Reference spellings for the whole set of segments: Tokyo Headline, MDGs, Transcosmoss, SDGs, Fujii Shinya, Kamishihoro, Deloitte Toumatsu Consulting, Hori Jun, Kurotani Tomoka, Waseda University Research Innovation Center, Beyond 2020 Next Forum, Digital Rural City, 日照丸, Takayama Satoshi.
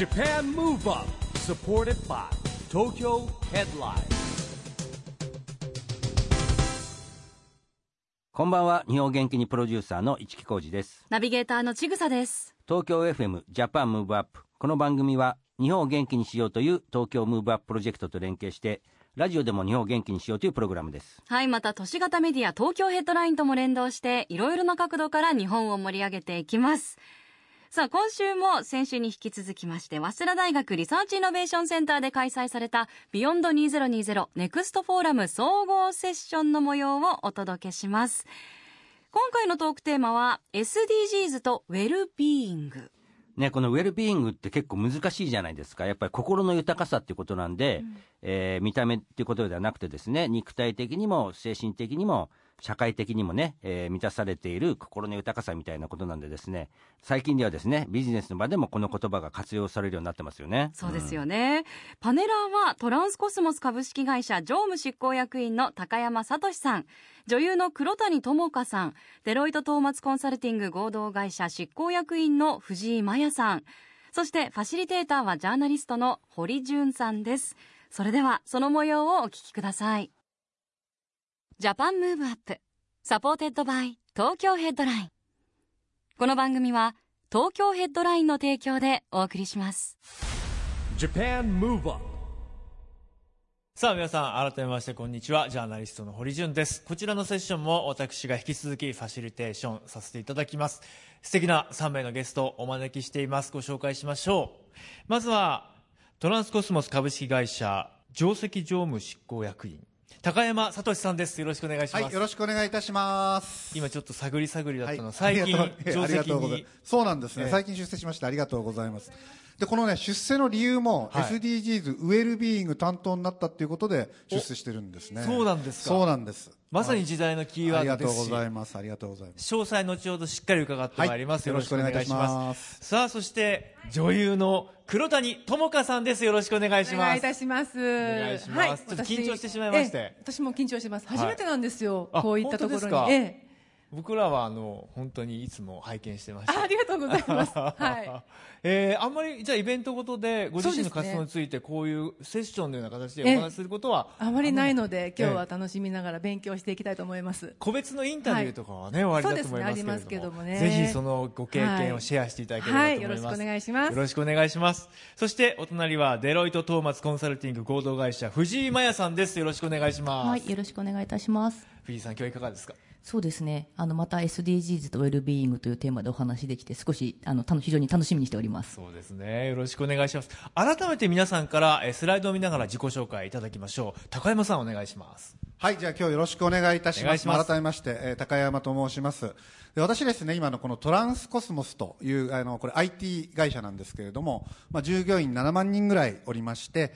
Japan Move Up, supported by Tokyo Headline. こんばんは。日本元気にプロデューサーの市木浩司です。ナビゲーターのちぐさです。東京 FM Japan Move Up、 この番組は日本を元気にしようという東京ムーブアッププロジェクトと連携して、ラジオでも日本を元気にしようというプログラムです。はい、また都市型メディア東京ヘッドラインとも連動して、いろいろな角度から日本を盛り上げていきます。さあ、今週も先週に引き続きまして、早稲田大学リサーチイノベーションセンターで開催されたビヨンド2020ネクストフォーラム総合セッションの模様をお届けします。今回のトークテーマは SDGs とウェルビーイング。ね、このウェルビーイングって結構難しいじゃないですか。やっぱり心の豊かさっていうことなんで、見た目っていうことではなくてですね、肉体的にも精神的にも社会的にもね、満たされている心の豊かさみたいなことなんでですね、最近ではですね、ビジネスの場でもこの言葉が活用されるようになってますよね。そうですよね、パネラーはトランスコスモス株式会社常務執行役員の高山聡さん、女優の黒谷友香さん、デロイトトーマツコンサルティング合同会社執行役員の藤井真也さん、そしてファシリテーターはジャーナリストの堀潤さんです。それではその模様をお聞きください。ジャパンムーブアップサポーテッドバイ東京ヘッドライン。この番組は東京ヘッドラインの提供でお送りします。ジャパンムーブアップ。さあ皆さん、改めましてこんにちは。ジャーナリストの堀潤です。こちらのセッションも私が引き続きファシリテーションさせていただきます。素敵な3名のゲストをお招きしています。ご紹介しましょう。まずはトランスコスモス株式会社上席常務執行役員高山聡さんです。よろしくお願いします。はい、よろしくお願いいたします。今ちょっと探り探りだったの、はい、最近上席に。そうなんですね、最近出世しました。ありがとうございます。で、このね、出世の理由も SDGs、ウェルビーイング担当になったっていうことで出世してるんですね。そうなんですか。そうなんです。まさに時代のキーワードですし、ありがとうございます。ありがとうございます。詳細後ほどしっかり伺ってまいります。はい、よろしくお願いします。さあ、そして女優の黒谷友香さんです。よろしくお願いします。お願いいたします。お願いします。はい、ちょっと緊張してしまいまして。私も緊張してます。初めてなんですよ。はい、こういったところに。本当ですか。僕らは本当にいつも拝見してました。 ありがとうございます。はい、あんまりじゃあイベントごとでご自身の活動についてこういうセッションのような形でお話しすることはあまりないので、今日は楽しみながら勉強していきたいと思います。個別のインタビューとかはね、終わりだと思いますけれども、ぜひそのご経験をシェアしていただければと思います。よろしくお願いします。よろしくお願いします。そしてお隣はデロイトトーマツコンサルティング合同会社藤井真也さんです。よろしくお願いします。はい、よろしくお願いいたします。藤井さん、今日はいかがですか。そうですね、また SDGs とウェルビーイングというテーマでお話できて、少し非常に楽しみにしております。そうですね、よろしくお願いします。改めて皆さんからスライドを見ながら自己紹介いただきましょう。高山さん、お願いします。はい、じゃあ今日よろしくお願いいたします。改めまして、高山と申します。で、私ですね、今のこのトランスコスモスというこれ IT 会社なんですけれども、従業員7万人ぐらいおりまして、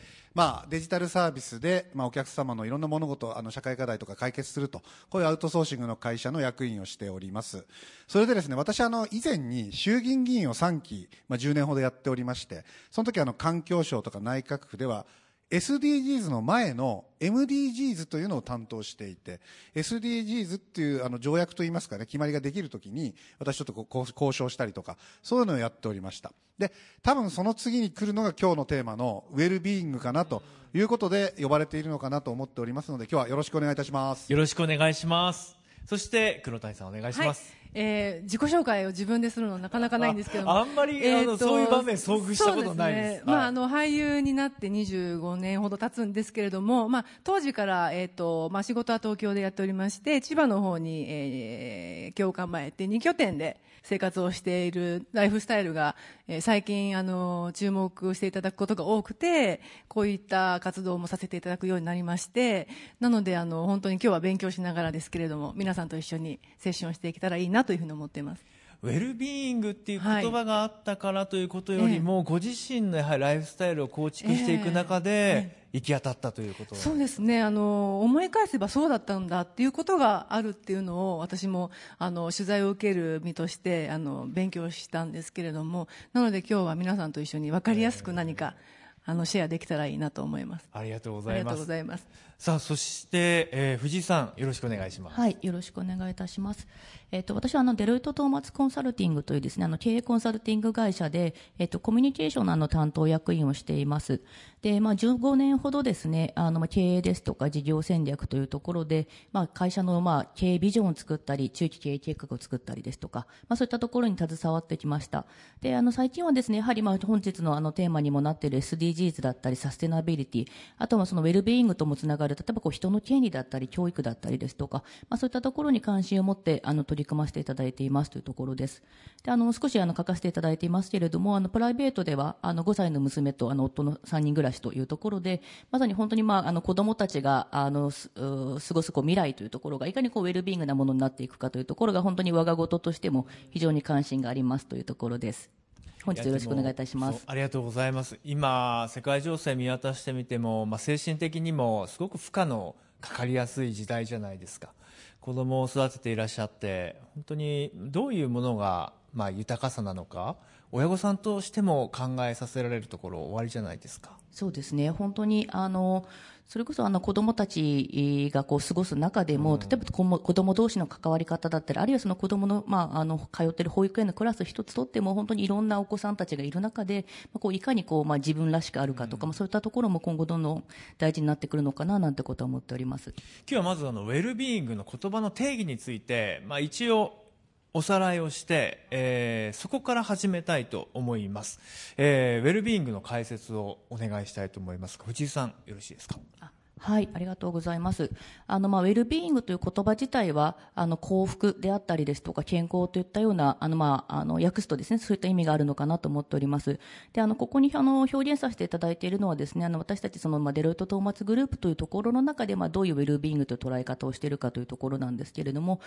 デジタルサービスで、お客様のいろんな物事、社会課題とか解決すると、こういうアウトソーシングの会社の役員をしております。それでですね、私以前に衆議院議員を3期、10年ほどやっておりまして、その時環境省とか内閣府では SDGs の前の MDGs というのを担当していて、 SDGs っていう条約といいますかね、決まりができるときに私ちょっと交渉したりとか、そういうのをやっておりました。で、多分その次に来るのが今日のテーマのウェルビーイングかなということで呼ばれているのかなと思っておりますので、今日はよろしくお願いいたします。よろしくお願いします。そして黒谷さん、お願いします。はい、自己紹介を自分でするのはなかなかないんですけども、 あんまり、そういう場面遭遇したことないです。そうですね、俳優になって25年ほど経つんですけれども、当時から、仕事は東京でやっておりまして、千葉の方に、京館前って2拠点で生活をしているライフスタイルが、最近注目していただくことが多くて、こういった活動もさせていただくようになりまして、なので本当に今日は勉強しながらですけれども、皆さんと一緒にセッションしていけたらいいなというふうに思っています。ウェルビーイングっていう言葉があったからということよりも、ご自身のやはりライフスタイルを構築していく中で、行き当たったということ。そうですね、思い返せばそうだったんだっていうことがあるっていうのを、私も取材を受ける身として勉強したんですけれども、なので今日は皆さんと一緒に分かりやすく何かシェアできたらいいなと思います。ありがとうございます。ありがとうございます。さあ、そして、藤井さん、よろしくお願いします。はい、よろしくお願いいたします。私はデロイトトーマツコンサルティングというですね、経営コンサルティング会社で、コミュニケーションの担当役員をしています。で、15年ほどですね、経営ですとか事業戦略というところで、会社の経営ビジョンを作ったり、中期経営計画を作ったりですとか、そういったところに携わってきました。で、最近はですね、やはり本日のテーマにもなっている SDGs だったり、サステナビリティ、あとはそのウェルビーイングともつながる、例えば人の権利だったり、教育だったりですとか、そういったところに関心を持って、取り組ませていただいていますというところです。で、少し書かせていただいていますけれども、プライベートでは、5歳の娘と、夫の3人暮らしというところで、まさに本当に、子供たちが、過ごす、未来というところが、いかにウェルビーイングなものになっていくかというところが、本当に我が事としても非常に関心がありますというところです。本日よろしくお願いいたします。ありがとうございます。今、世界情勢見渡してみても、精神的にもすごく負荷のかかりやすい時代じゃないですか。子供を育てていらっしゃって、本当にどういうものが、豊かさなのか、親御さんとしても考えさせられるところ終わりじゃないですか。そうですね。本当に、それこそ子供たちが過ごす中でも、例えば子供同士の関わり方だったり、あるいはその子供の、通っている保育園のクラス一つとっても、本当にいろんなお子さんたちがいる中で、いかに自分らしくあるかとか、そういったところも今後どんどん大事になってくるのかな、なんてことは思っております。今日はまずウェルビーイングの言葉の定義について、一応、おさらいをして、そこから始めたいと思います、ウェルビーイングの解説をお願いしたいと思いますが、藤井さんよろしいですか。はい、ありがとうございます。ウェルビーイングという言葉自体は、幸福であったりですとか、健康といったような、訳すとですね、そういった意味があるのかなと思っております。で、ここに、表現させていただいているのはですね、私たち、デロイトトーマツグループというところの中で、どういうウェルビーイングという捉え方をしているかというところなんですけれども、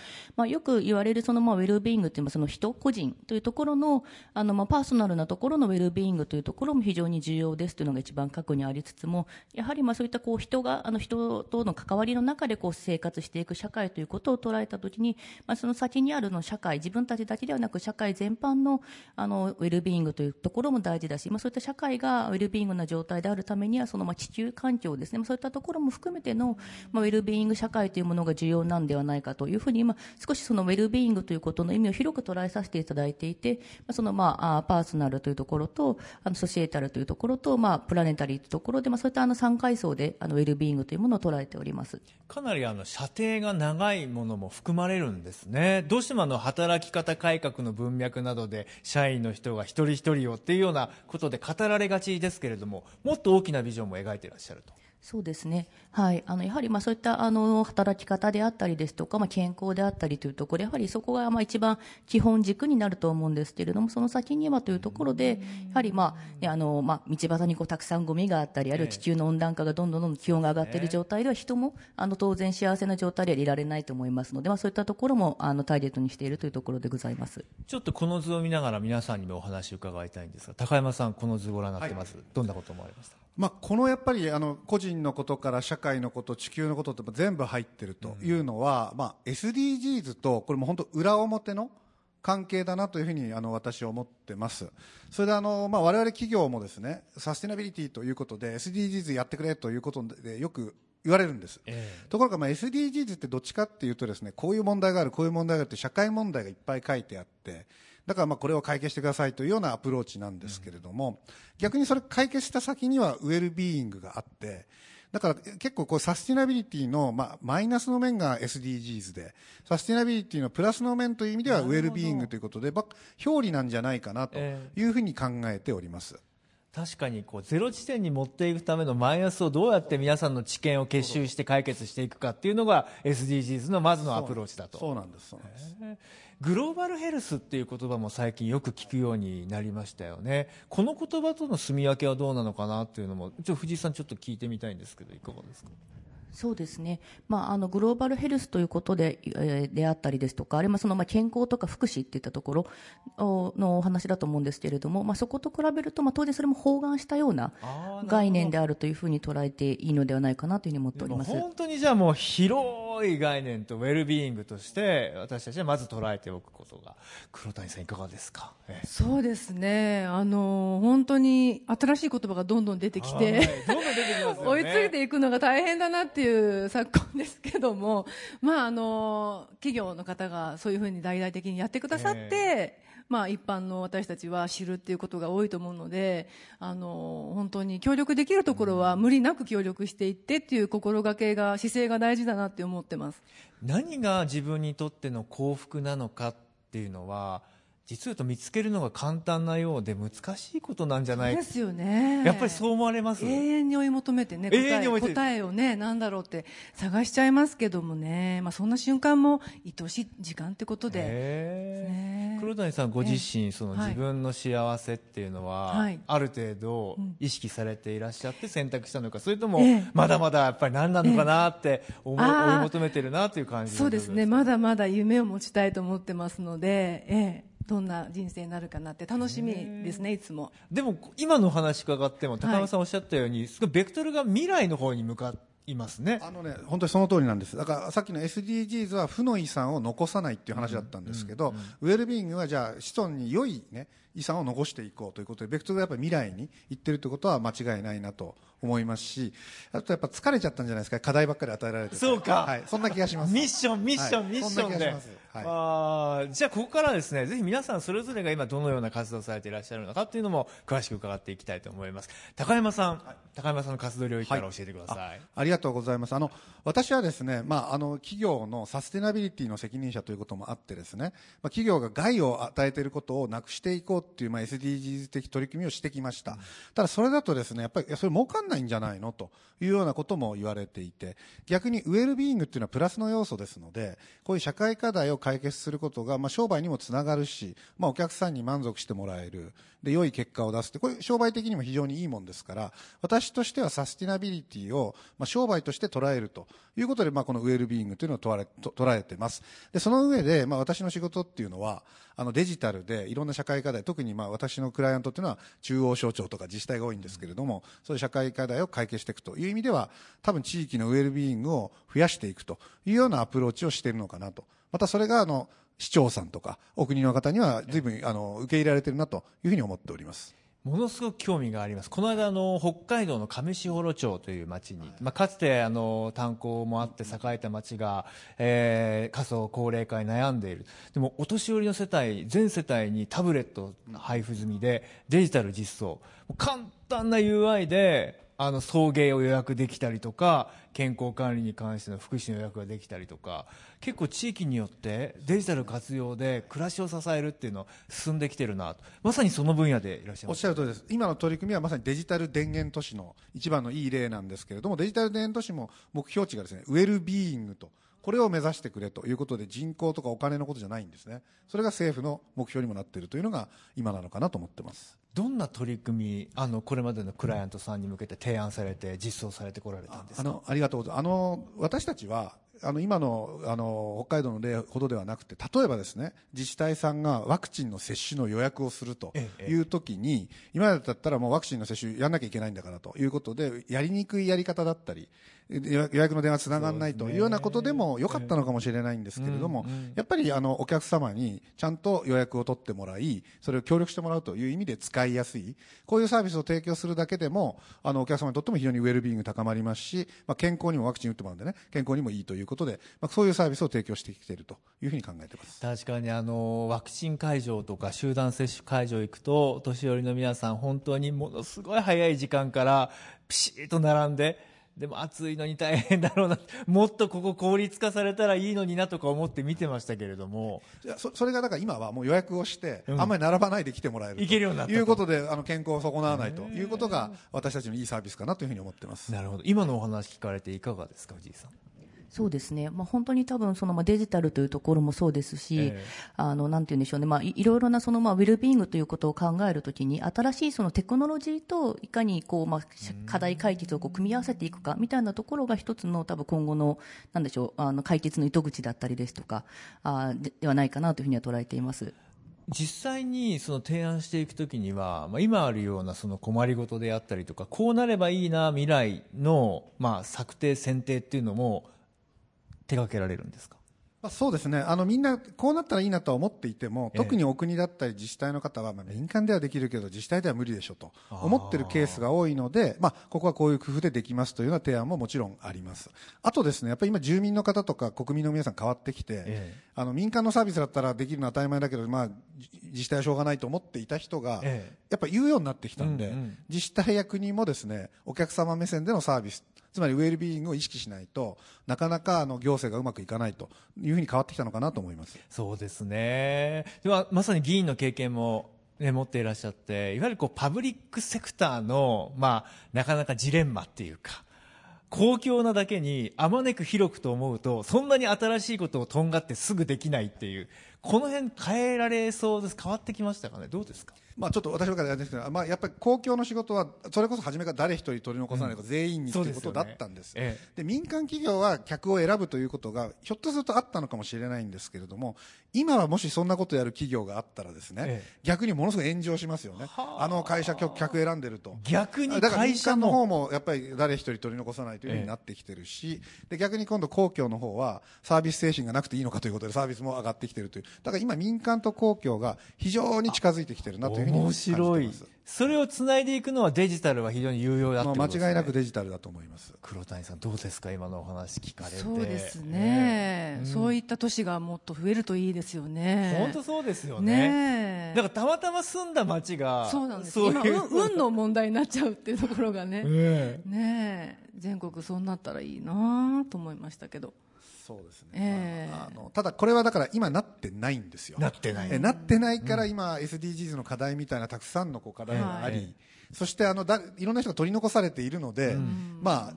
よく言われる、ウェルビーイングというのは、人、個人というところの、パーソナルなところのウェルビーイングというところも非常に重要ですというのが一番核にありつつも、やはり、そういった、人が、人との関わりの中で生活していく社会ということを捉えたときに、その先にあるの社会、自分たちだけではなく社会全般の、ウェルビーイングというところも大事だし、そういった社会がウェルビーイングな状態であるためには、その地球環境ですね、そういったところも含めての、ウェルビーイング社会というものが重要なんではないかというふうに、少しそのウェルビーイングということの意味を広く捉えさせていただいていて、そのパーソナルというところと、ソシエタルというところと、プラネタリーというところで、そういった3階層で、ウェルビーイングというものを捉えております。かなり射程が長いものも含まれるんですね。どうしても働き方改革の文脈などで社員の人が一人一人をっていうようなことで語られがちですけれども、もっと大きなビジョンも描いていらっしゃると。そうですね。はい。やはり、そういった、働き方であったりですとか、健康であったりというところで、やはりそこが、一番基本軸になると思うんですけれども、その先にはというところで、やはり、道端にたくさんゴミがあったり、あるいは地球の温暖化がどんどん気温が上がっている状態では、人も、当然幸せな状態ではいられないと思いますので、そういったところも、ターゲットにしているというところでございます。ちょっとこの図を見ながら皆さんにもお話を伺いたいんですが、高山さん、この図をご覧になってます。はい、どんなこと思われました？このやっぱり個人のことから社会のこと、地球のことって全部入ってるというのは、SDGs とこれも本当裏表の関係だなというふうに私は思ってます。それで我々企業もですね、サステナビリティということで SDGs やってくれということでよく言われるんです。ところがSDGs ってどっちかっていうとですね、こういう問題がある、こういう問題があるって社会問題がいっぱい書いてあって、だからこれを解決してくださいというようなアプローチなんですけれども、逆にそれ解決した先にはウェルビーイングがあって、だから結構サスティナビリティのマイナスの面が SDGs で、サスティナビリティのプラスの面という意味ではウェルビーイングということで、表裏なんじゃないかなというふうに考えております。確かにゼロ地点に持っていくためのマイナスをどうやって皆さんの知見を結集して解決していくかっていうのが SDGs のまずのアプローチだと。そうなんです。グローバルヘルスっていう言葉も最近よく聞くようになりましたよね。この言葉との住み分けはどうなのかなっていうのも藤井さんちょっと聞いてみたいんですけど、いかがですか。そうですね。グローバルヘルスということで、であったりですとか、あるいは健康とか福祉っていったところのお話だと思うんですけれども、そこと比べると、当然それも包含したような概念であるというふうに捉えていいのではないかなというふうに思っております。本当にじゃあもう広広い概念とウェルビーイングとして私たちはまず捉えておくことが。黒谷さんいかがですか？そうですね、本当に新しい言葉がどんどん出てきて、はい、どんどん出てきますよね。追いついていくのが大変だなっていう昨今ですけども、まあ、企業の方がそういうふうに大々的にやってくださって、まあ、一般の私たちは知るっていうことが多いと思うので、本当に協力できるところは無理なく協力していってっていう心がけが、姿勢が大事だなって思ってます。何が自分にとっての幸福なのかっていうのは、実はと見つけるのが簡単なようで難しいことなんじゃないですよね。やっぱりそう思われます。永遠に追い求めてね、答えをね、なんだろうって探しちゃいますけどもね、まあ、そんな瞬間も愛しい時間ってことで、黒谷さんご自身、その自分の幸せっていうのは、はい、ある程度意識されていらっしゃって選択したのか、それともまだまだやっぱり何なのかなって追い求めてるなという感じですか？そうですね、まだまだ夢を持ちたいと思ってますので、どんな人生になるかなって楽しみですね、いつも。でも今の話伺っても高山さんおっしゃったように、すごいベクトルが未来の方に向かいますね。本当にその通りなんです。だからさっきの SDGs は負の遺産を残さないっていう話だったんですけど、ウェルビーイングはじゃあ子孫に良い、ね、遺産を残していこうということで、ベクトルがやっぱり未来に行ってるってことは間違いないなと思いますし、あとやっぱ疲れちゃったんじゃないですか、課題ばっかり与えられて。そうか、はい、そんな気がします。ミッションで、はい、じゃあここからですね、ぜひ皆さんそれぞれが今どのような活動をされていらっしゃるのかというのも詳しく伺っていきたいと思います。高山さんの活動領域から教えてください。はい、ありがとうございます。私はですね、企業のサステナビリティの責任者ということもあってですね、企業が害を与えていることをなくしていこうっていう、SDGs 的取り組みをしてきました。ただそれだとですね、やっぱりそれ儲かんないんじゃないのというようなことも言われていて、逆にウェルビーイングっていうのはプラスの要素ですので、こういう社会課題を解決することが、商売にもつながるし、お客さんに満足してもらえるで、良い結果を出すって、これ商売的にも非常にいいもんですから、私としてはサスティナビリティを、商売として捉えるということで、このウェルビーイングというのを捉えてます。でその上で、私の仕事っていうのはデジタルでいろんな社会課題、特に私のクライアントっていうのは中央省庁とか自治体が多いんですけれども、そういう社会課題を解決していくという意味では、多分地域のウェルビーイングを増やしていくというようなアプローチをしているのかなと。またそれが市長さんとかお国の方には随分受け入れられているなというふうに思っております。ものすごく興味があります。この間北海道の上士幌町という町に、かつて炭鉱もあって栄えた町が、過疎高齢化に悩んでいる。でもお年寄りの世帯全世帯にタブレット配布済みで、デジタル実装、簡単な UI で送迎を予約できたりとか、健康管理に関しての福祉の予約ができたりとか、結構地域によってデジタル活用で暮らしを支えるっていうのは進んできてるなと。まさにその分野でいらっしゃいます。おっしゃる通りです。今の取り組みはまさにデジタル田園都市の一番のいい例なんですけれども、デジタル田園都市も目標値がですね、ウェルビーイングと、これを目指してくれということで、人口とかお金のことじゃないんですね。それが政府の目標にもなっているというのが今なのかなと思ってます。どんな取り組み、これまでのクライアントさんに向けて提案されて実装されてこられたんですか？ありがとうございます。私たちは今の北海道の例ほどではなくて、例えばですね、自治体さんがワクチンの接種の予約をするという時に、今だったらもうワクチンの接種やんなきゃいけないんだからということで、やりにくいやり方だったり、予約の電話つながらないというようなことでも良かったのかもしれないんですけれども、やっぱりお客様にちゃんと予約を取ってもらい、それを協力してもらうという意味で使いやすい、こういうサービスを提供するだけでもお客様にとっても非常にウェルビーイング高まりますし、健康にも、ワクチン打ってもらうんでね、健康にもいいということで、そういうサービスを提供してきているというふうに考えています。確かにワクチン会場とか集団接種会場行くと、お年寄りの皆さん本当にものすごい早い時間からピシッと並んで、でも暑いのに大変だろうな、もっとここ効率化されたらいいのになとか思って見てましたけれども、それがだから今はもう予約をして、あんまり並ばないで来てもらえるということで、健康を損なわないということが私たちのいいサービスかなというふうに思ってます。なるほど。今のお話聞かれていかがですか、藤井さん？そうですね、本当に多分そのデジタルというところもそうですし、なんて言うんでしょうね、いろいろなそのウェルビーイングということを考えるときに、新しいそのテクノロジーといかにこう、課題解決をこう組み合わせていくかみたいなところが一つの多分今後の、なんでしょう、解決の糸口だったりですとかではないかなというふうには捉えています。実際にその提案していくときには、今あるようなその困りごとであったりとか、こうなればいいな未来の、策定選定っていうのも手掛けられるんですか？そうですね、みんなこうなったらいいなとは思っていても、特にお国だったり自治体の方は、民間ではできるけど自治体では無理でしょと思ってるケースが多いので、ここはこういう工夫でできますというような提案ももちろんあります。あとですね、やっぱり今住民の方とか国民の皆さん変わってきて、民間のサービスだったらできるのは当たり前だけど、自治体はしょうがないと思っていた人が、やっぱ言うようになってきたんで、自治体や国もですね、お客様目線でのサービス、つまりウェルビーイングを意識しないとなかなか行政がうまくいかないというふうに変わってきたのかなと思います。そうですね。ではまさに議員の経験も、持っていらっしゃって、いわゆるパブリックセクターの、なかなかジレンマっていうか、公共なだけにあまねく広くと思うと、そんなに新しいことをとんがってすぐできないっていう、この辺変えられそうです。変わってきましたかね、どうですか？ちょっと私の方からやるんですけど、やっぱり公共の仕事はそれこそ初めから誰一人取り残さないと、全員にということだったんです。で、民間企業は客を選ぶということがひょっとするとあったのかもしれないんですけれども、今はもしそんなことをやる企業があったらですね、逆にものすごい炎上しますよね。あの会社客選んでると、逆に会社のだから民間の方もやっぱり誰一人取り残さないという風になってきてるし、で逆に今度公共の方はサービス精神がなくていいのかということでサービスも上がってきてるという、だから今民間と公共が非常に近づいてきてるなという。面白い。それをつないでいくのはデジタルは非常に有用だということですね。間違いなくデジタルだと思います。黒谷さんどうですか、今のお話聞かれて。そうですね、そういった都市がもっと増えるといいですよね。本当そうですよ ね。だからたまたま住んだ町がそうなんです。そう今運の問題になっちゃうっていうところが 全国そうなったらいいなと思いましたけど。そうですね、ただこれはだから今なってないんですよ。なってないから今 SDGs の課題みたいなたくさんの課題があり、そしていろんな人が取り残されているので、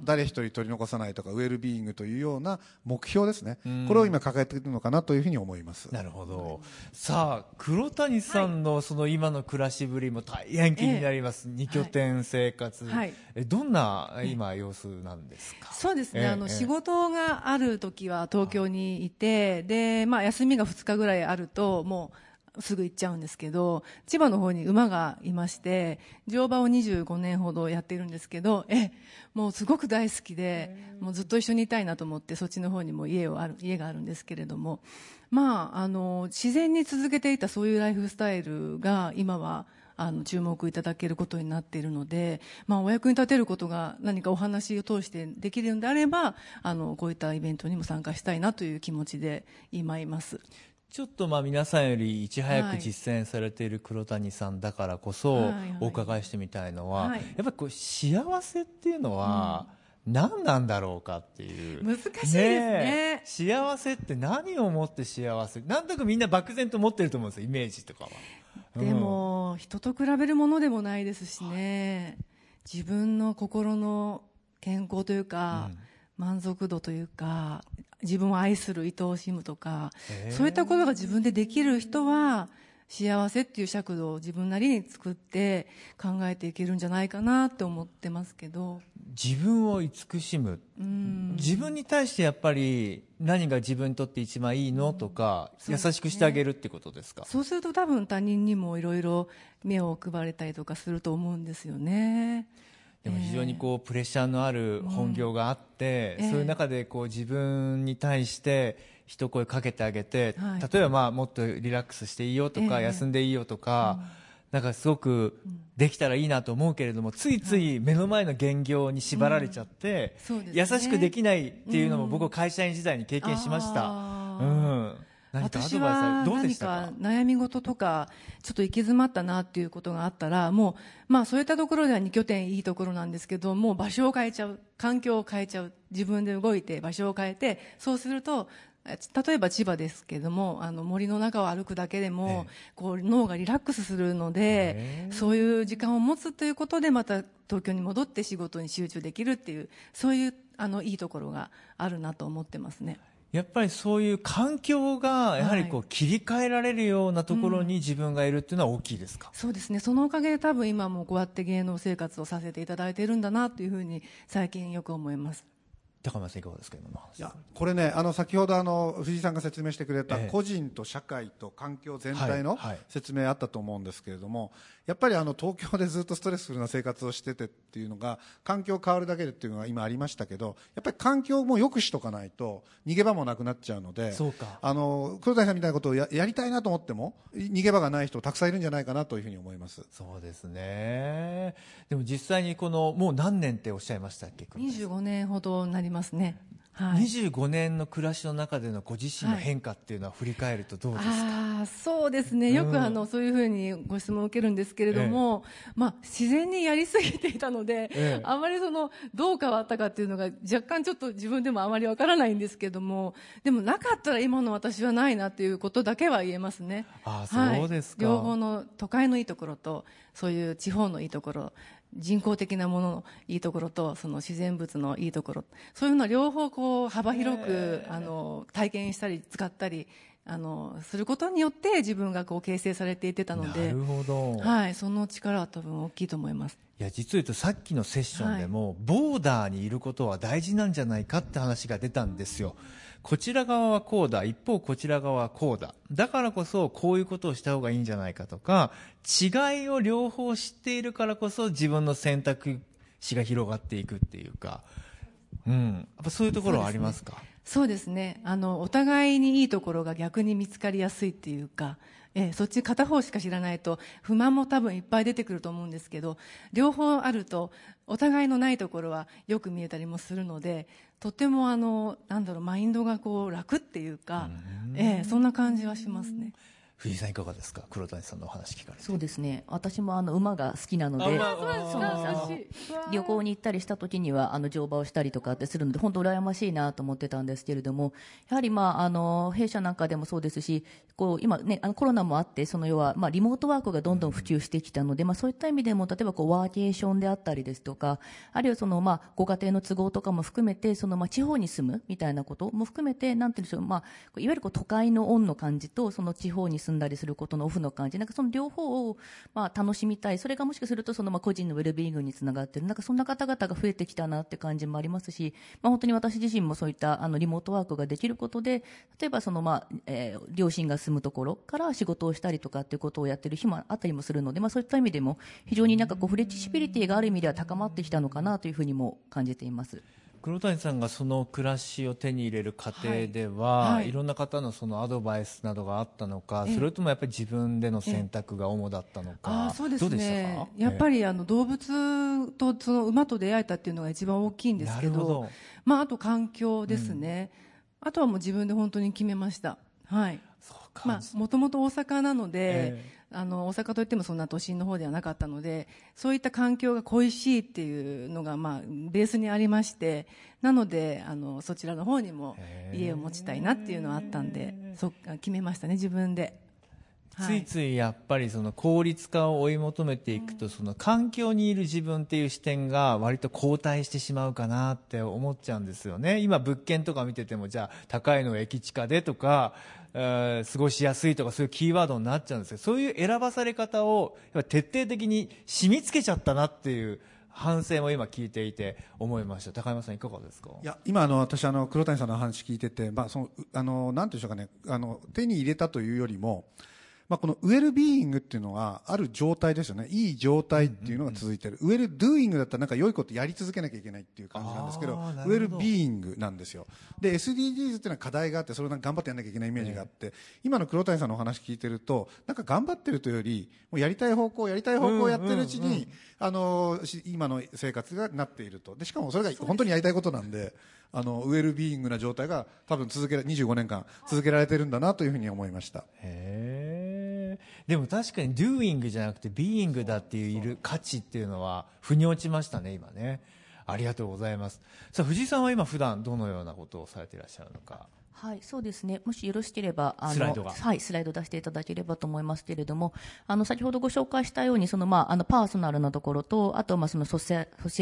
誰一人取り残さないとかウェルビーイングというような目標ですね、これを今抱えているのかなというふうに思います。なるほど、さあ黒谷さんのその今の暮らしぶりも大変気になります、2拠点生活、どんな今様子なんですか？そうですね、仕事がある時は東京にいて、で、休みが2日ぐらいあるともうすぐ行っちゃうんですけど、千葉の方に馬がいまして、乗馬を25年ほどやっているんですけど、もうすごく大好きで、もうずっと一緒にいたいなと思って、そっちの方にも家があるんですけれども、自然に続けていたそういうライフスタイルが今は注目いただけることになっているので、お役に立てることが何かお話を通してできるのであれば、こういったイベントにも参加したいなという気持ちで今います。ちょっと皆さんよりいち早く実践されている黒谷さんだからこそ、お伺いしてみたいのは、やっぱり幸せっていうのは、何なんだろうかっていう。難しいです ね。幸せって何をもって幸せ、なんとなくみんな漠然と持ってると思うんですよ、イメージとかは。でも、人と比べるものでもないですしね、自分の心の健康というか、満足度というか、自分を愛する、愛おしむとか、そういったことが自分でできる人は幸せっていう尺度を自分なりに作って考えていけるんじゃないかなと思ってますけど。自分を慈しむ、自分に対してやっぱり何が自分にとって一番いいのとか、優しくしてあげるってことですか？そうすると多分他人にもいろいろ目を配れたりとかすると思うんですよね。でも非常にプレッシャーのある本業があって、そういう中で自分に対して一声かけてあげて、例えばもっとリラックスしていいよとか、休んでいいよとか、なんかすごくできたらいいなと思うけれども、ついつい目の前の現業に縛られちゃって、優しくできないっていうのも僕は会社員時代に経験しました。何かアドバイスどうでしたか？私は何か悩み事とかちょっと行き詰まったなっていうことがあったら、もうそういったところでは2拠点いいところなんですけど、もう場所を変えちゃう、環境を変えちゃう、自分で動いて場所を変えて、そうすると例えば千葉ですけども、森の中を歩くだけでも、脳がリラックスするので、そういう時間を持つということで、また東京に戻って仕事に集中できるっていう、そういういいところがあるなと思ってますね。やっぱりそういう環境がやはり切り替えられるようなところに自分がいるっていうのは大きいですか？そうですね、そのおかげで多分今もこうやって芸能生活をさせていただいているんだなというふうに最近よく思います。高松さんいかがですか、今の話。いや、これね、先ほど藤井さんが説明してくれた個人と社会と環境全体の説明あったと思うんですけれども、やっぱり東京でずっとストレスフルな生活をしててっていうのが、環境変わるだけでっていうのが今ありましたけど、やっぱり環境も良くしとかないと逃げ場もなくなっちゃうので、そうか、黒谷さんみたいなことを やりたいなと思っても逃げ場がない人たくさんいるんじゃないかなというふうに思います。そうですね。でも実際にこのもう何年っておっしゃいましたっけ。25年ほどになりますね、はい、25年の暮らしの中でのご自身の変化っていうのは振り返るとどうですか。あ、そうですね、よくそういうふうにご質問を受けるんですけれども、まあ、自然にやりすぎていたので、あまりどう変わったかっていうのが若干ちょっと自分でもあまりわからないんですけども、でもなかったら今の私はないなっていうことだけは言えますね。あ、そうですか、はい、両方の都会のいいところとそういう地方のいいところ、人工的なもののいいところとその自然物のいいところ、そういうのは両方こう幅広く体験したり使ったりすることによって自分がこう形成されていってたので、なるほど、はい、その力は多分大きいと思います。いや、実を言うとさっきのセッションでも、はい、ボーダーにいることは大事なんじゃないかって話が出たんですよ。こちら側はこうだ、一方こちら側はこうだ、だからこそこういうことをした方がいいんじゃないかとか、違いを両方知っているからこそ自分の選択肢が広がっていくっていうか、うん、やっぱそういうところはありますか。そうですね、お互いにいいところが逆に見つかりやすいっていうか、そっち片方しか知らないと不満も多分いっぱい出てくると思うんですけど、両方あるとお互いのないところはよく見えたりもするので、とてもなんだろう、マインドがこう楽っていうか、そんな感じはしますね。藤井さんいかがですか、黒谷さんのお話聞かれて。そうですね、私も馬が好きなので、旅行に行ったりした時には乗馬をしたりとかってするので、本当羨ましいなと思ってたんですけれども、やはりまあ弊社なんかでもそうですし、こう今ね、コロナもあって、その要はまあリモートワークがどんどん普及してきたので、まあそういった意味でも、例えばこうワーケーションであったりですとか、あるいはそのまあご家庭の都合とかも含めて、そのまあ地方に住むみたいなことも含めて、なんていうんでしょう、まあいわゆるこう都会のオンの感じと、その地方に住んだりすることのオフの感じ、なんかその両方をまあ楽しみたい、それがもしかするとそのまあ個人のウェルビーイングにつながっている、なんかそんな方々が増えてきたなって感じもありますし、まあ、本当に私自身もそういったリモートワークができることで、例えばそのまあ両親が住むところから仕事をしたりとかっていうことをやっている日もあったりもするので、まあ、そういった意味でも非常になんかこうフレキシビリティがある意味では高まってきたのかなというふうにも感じています。黒谷さんがその暮らしを手に入れる過程では、いろんな方のそのアドバイスなどがあったのか、それともやっぱり自分での選択が主だったのか。そうですね、どうでしたか。やっぱり動物とその馬と出会えたっていうのが一番大きいんですけ ど、まあ、あと環境ですね、うん、あとはもう自分で本当に決めました、はい。もともと大阪なので、大阪といってもそんな都心の方ではなかったので、そういった環境が恋しいっていうのが、まあ、ベースにありまして、なのでそちらの方にも家を持ちたいなっていうのはあったんで、決めましたね、自分で。ついついやっぱりその効率化を追い求めていくと、その環境にいる自分っていう視点が割と後退してしまうかなって思っちゃうんですよね。今物件とか見てても、じゃあ高いのを駅近でとか、過ごしやすいとか、そういうキーワードになっちゃうんですけど、そういう選ばされ方を徹底的に染みつけちゃったなっていう反省も今聞いていて思いました。高山さんいかがですか。いや、今私黒谷さんの話聞いてて、まあそのなんていうんでしょうかね、手に入れたというよりも、まあ、このウェルビーイングっていうのはある状態ですよね。いい状態っていうのが続いてる、ウェルドゥーイングだったらなんか良いことやり続けなきゃいけないっていう感じなんですけど、ウェルビーイングなんですよ。で SDGs っていうのは課題があって、それを頑張ってやんなきゃいけないイメージがあって、今の黒谷さんのお話聞いてると、なんか頑張ってるというよりもうやりたい方向をやってるうちに、今の生活がなっていると。でしかもそれが本当にやりたいことなんで、ウェルビーイングな状態が多分25年間続けられてるんだなというふうに思いました。へー、でも確かに Doing じゃなくて Being だっていう価値っていうのは腑に落ちましたね、今ね。ありがとうございます。さあ、藤井さんは今普段どのようなことをされていらっしゃるのか。はい、そうですね。もしよろしければスライド出していただければと思いますけれども、先ほどご紹介したようにパーソナルなところと、あとはソシ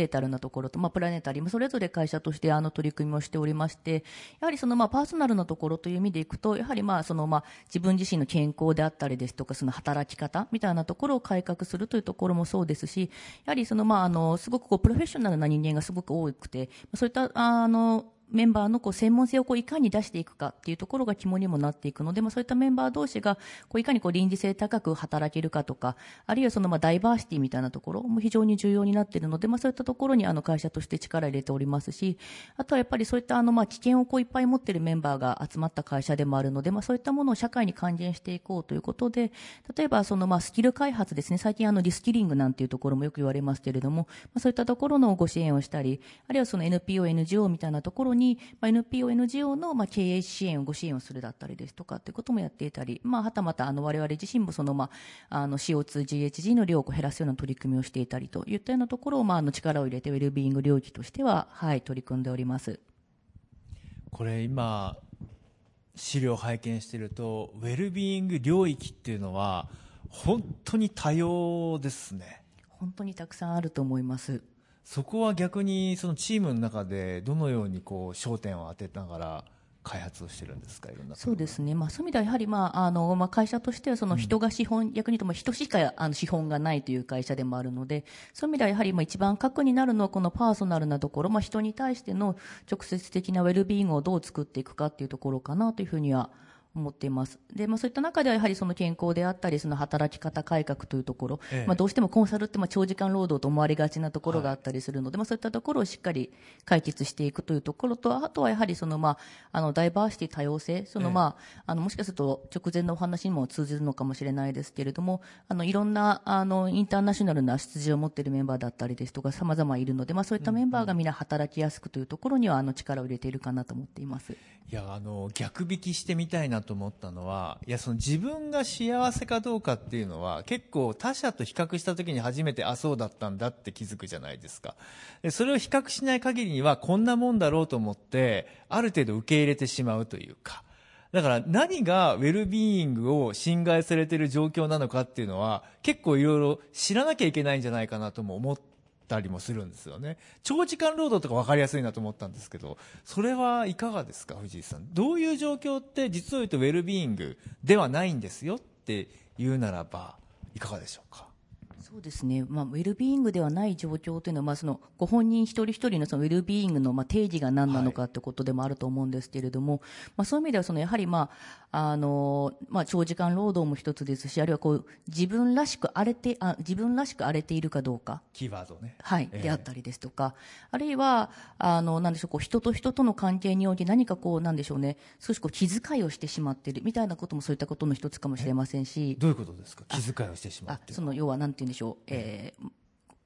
エタルなところと、プラネタリーもそれぞれ会社として取り組みをしておりまして、やはりパーソナルなところという意味でいくと、やはり自分自身の健康であったりですとか、働き方みたいなところを改革するというところもそうですし、やはりすごくプロフェッショナルな人間がすごく多くて、そういったメンバーの専門性をいかに出していくかっていうところが肝にもなっていくので、そういったメンバー同士がいかに臨時性高く働けるかとか、あるいはダイバーシティみたいなところも非常に重要になっているので、そういったところに会社として力を入れておりますし、あとはやっぱりそういった危険をいっぱい持っているメンバーが集まった会社でもあるので、そういったものを社会に還元していこうということで、例えばスキル開発ですね。最近リスキリングなんていうところもよく言われますけれども、そういったところのご支援をしたり、あるいはNPO、NGO みたいなところにNPO、NGO の経営支援をご支援をするだったりですとかということもやっていたり、はたまた我々自身もCO2、GHG の量を減らすような取り組みをしていたりといったようなところを力を入れてウェルビーイング領域としては、取り組んでおります。これ今資料を拝見していると、ウェルビーイング領域っていうのは本当に多様ですね。本当にたくさんあると思います。そこは逆にチームの中でどのように焦点を当てながら開発をしてるんですか？いろんな。そうですね。そういう意味ではやはり会社としては人が資本、逆に言うと人しか資本がないという会社でもあるので、そういう意味ではやはり一番核になるのはこのパーソナルなところ、人に対しての直接的なウェルビーイングをどう作っていくかっていうところかなというふうには思っています。で、そういった中ではやはり健康であったり働き方改革というところ、どうしてもコンサルって長時間労働と思われがちなところがあったりするので、そういったところをしっかり解決していくというところと、あとはやはりダイバーシティ多様性、もしかすると直前のお話にも通じるのかもしれないですけれども、いろんなインターナショナルな出自を持っているメンバーだったりですとか様々いるので、そういったメンバーがみんな働きやすくというところには力を入れているかなと思っています。いや、逆引きしてみたいなと思ったのは、いや、自分が幸せかどうかっていうのは結構他者と比較した時に初めて、あ、そうだったんだって気づくじゃないですか。で、それを比較しない限りにはこんなもんだろうと思ってある程度受け入れてしまうというか、だから何がウェルビーイングを侵害されている状況なのかっていうのは結構いろいろ知らなきゃいけないんじゃないかなとも思ったりもするんですよね。長時間労働とか分かりやすいなと思ったんですけど、それはいかがですか、藤井さん。どういう状況って実を言うとウェルビーイングではないんですよっていうならばいかがでしょうか？そうですね。ウェルビーイングではない状況というのは、ご本人一人一人のウェルビーイングの定義が何なのかということでもあると思うんですけれども、そういう意味ではやはり長時間労働も一つですし、あるいは自分らしく荒れているかどうか、キーワードね、はい、であったりですとか、あるいはなんでしょう、人と人との関係において何かなんでしょうね、少し気遣いをしてしまっているみたいなことも、そういったことの一つかもしれませんし。どういうことですか？気遣いをしてしまっている。要はなんていうんでしょう。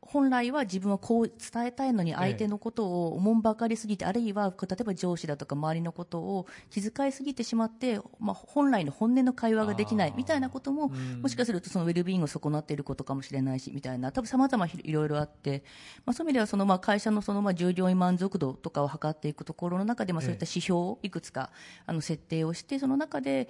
本来は自分はこう伝えたいのに、相手のことをおもんばかりすぎて、あるいは例えば上司だとか周りのことを気遣いすぎてしまって、本来の本音の会話ができないみたいなことも、もしかするとウェルビーイングを損なっていることかもしれないしみたいな、多分様々いろいろあって、そういう意味では会社の従業員満足度とかを測っていくところの中で、そういった指標をいくつか設定をして、その中で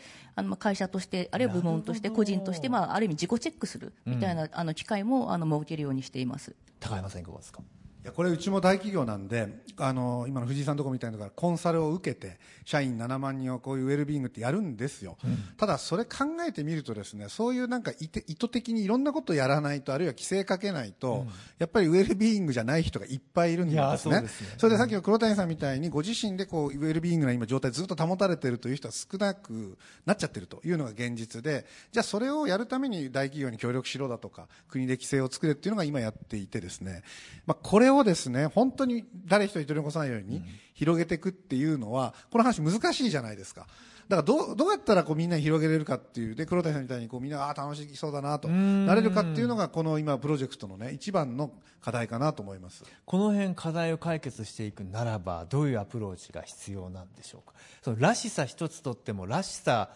会社としてあるいは部門として個人として、ある意味自己チェックするみたいな機会も設けるようにしています。高山さん、いかがですか？いや、これうちも大企業なんで、今の藤井さんのところみたいなのからコンサルを受けて社員7万人をこういうウェルビーイングってやるんですよ、ただそれ考えてみるとですね、そういう意図的にいろんなことをやらないと、あるいは規制かけないと、やっぱりウェルビーイングじゃない人がいっぱいいるんですね。いや、そうですね。それでさっきの黒谷さんみたいにご自身でウェルビーイングな今状態ずっと保たれているという人は少なくなっちゃってるというのが現実で、じゃあそれをやるために大企業に協力しろだとか、国で規制を作れっていうのが今やっていてですね、これをですね、本当に誰一人取り残さないように広げていくっていうのは、この話難しいじゃないですか。だからどうやったらみんなに広げれるかっていうで、黒谷さんみたいにみんな楽しそうだなとなれるかっていうのが、この今プロジェクトのね、一番の課題かなと思います。この辺課題を解決していくならば、どういうアプローチが必要なんでしょうか？らしさ一つとっても、らしさ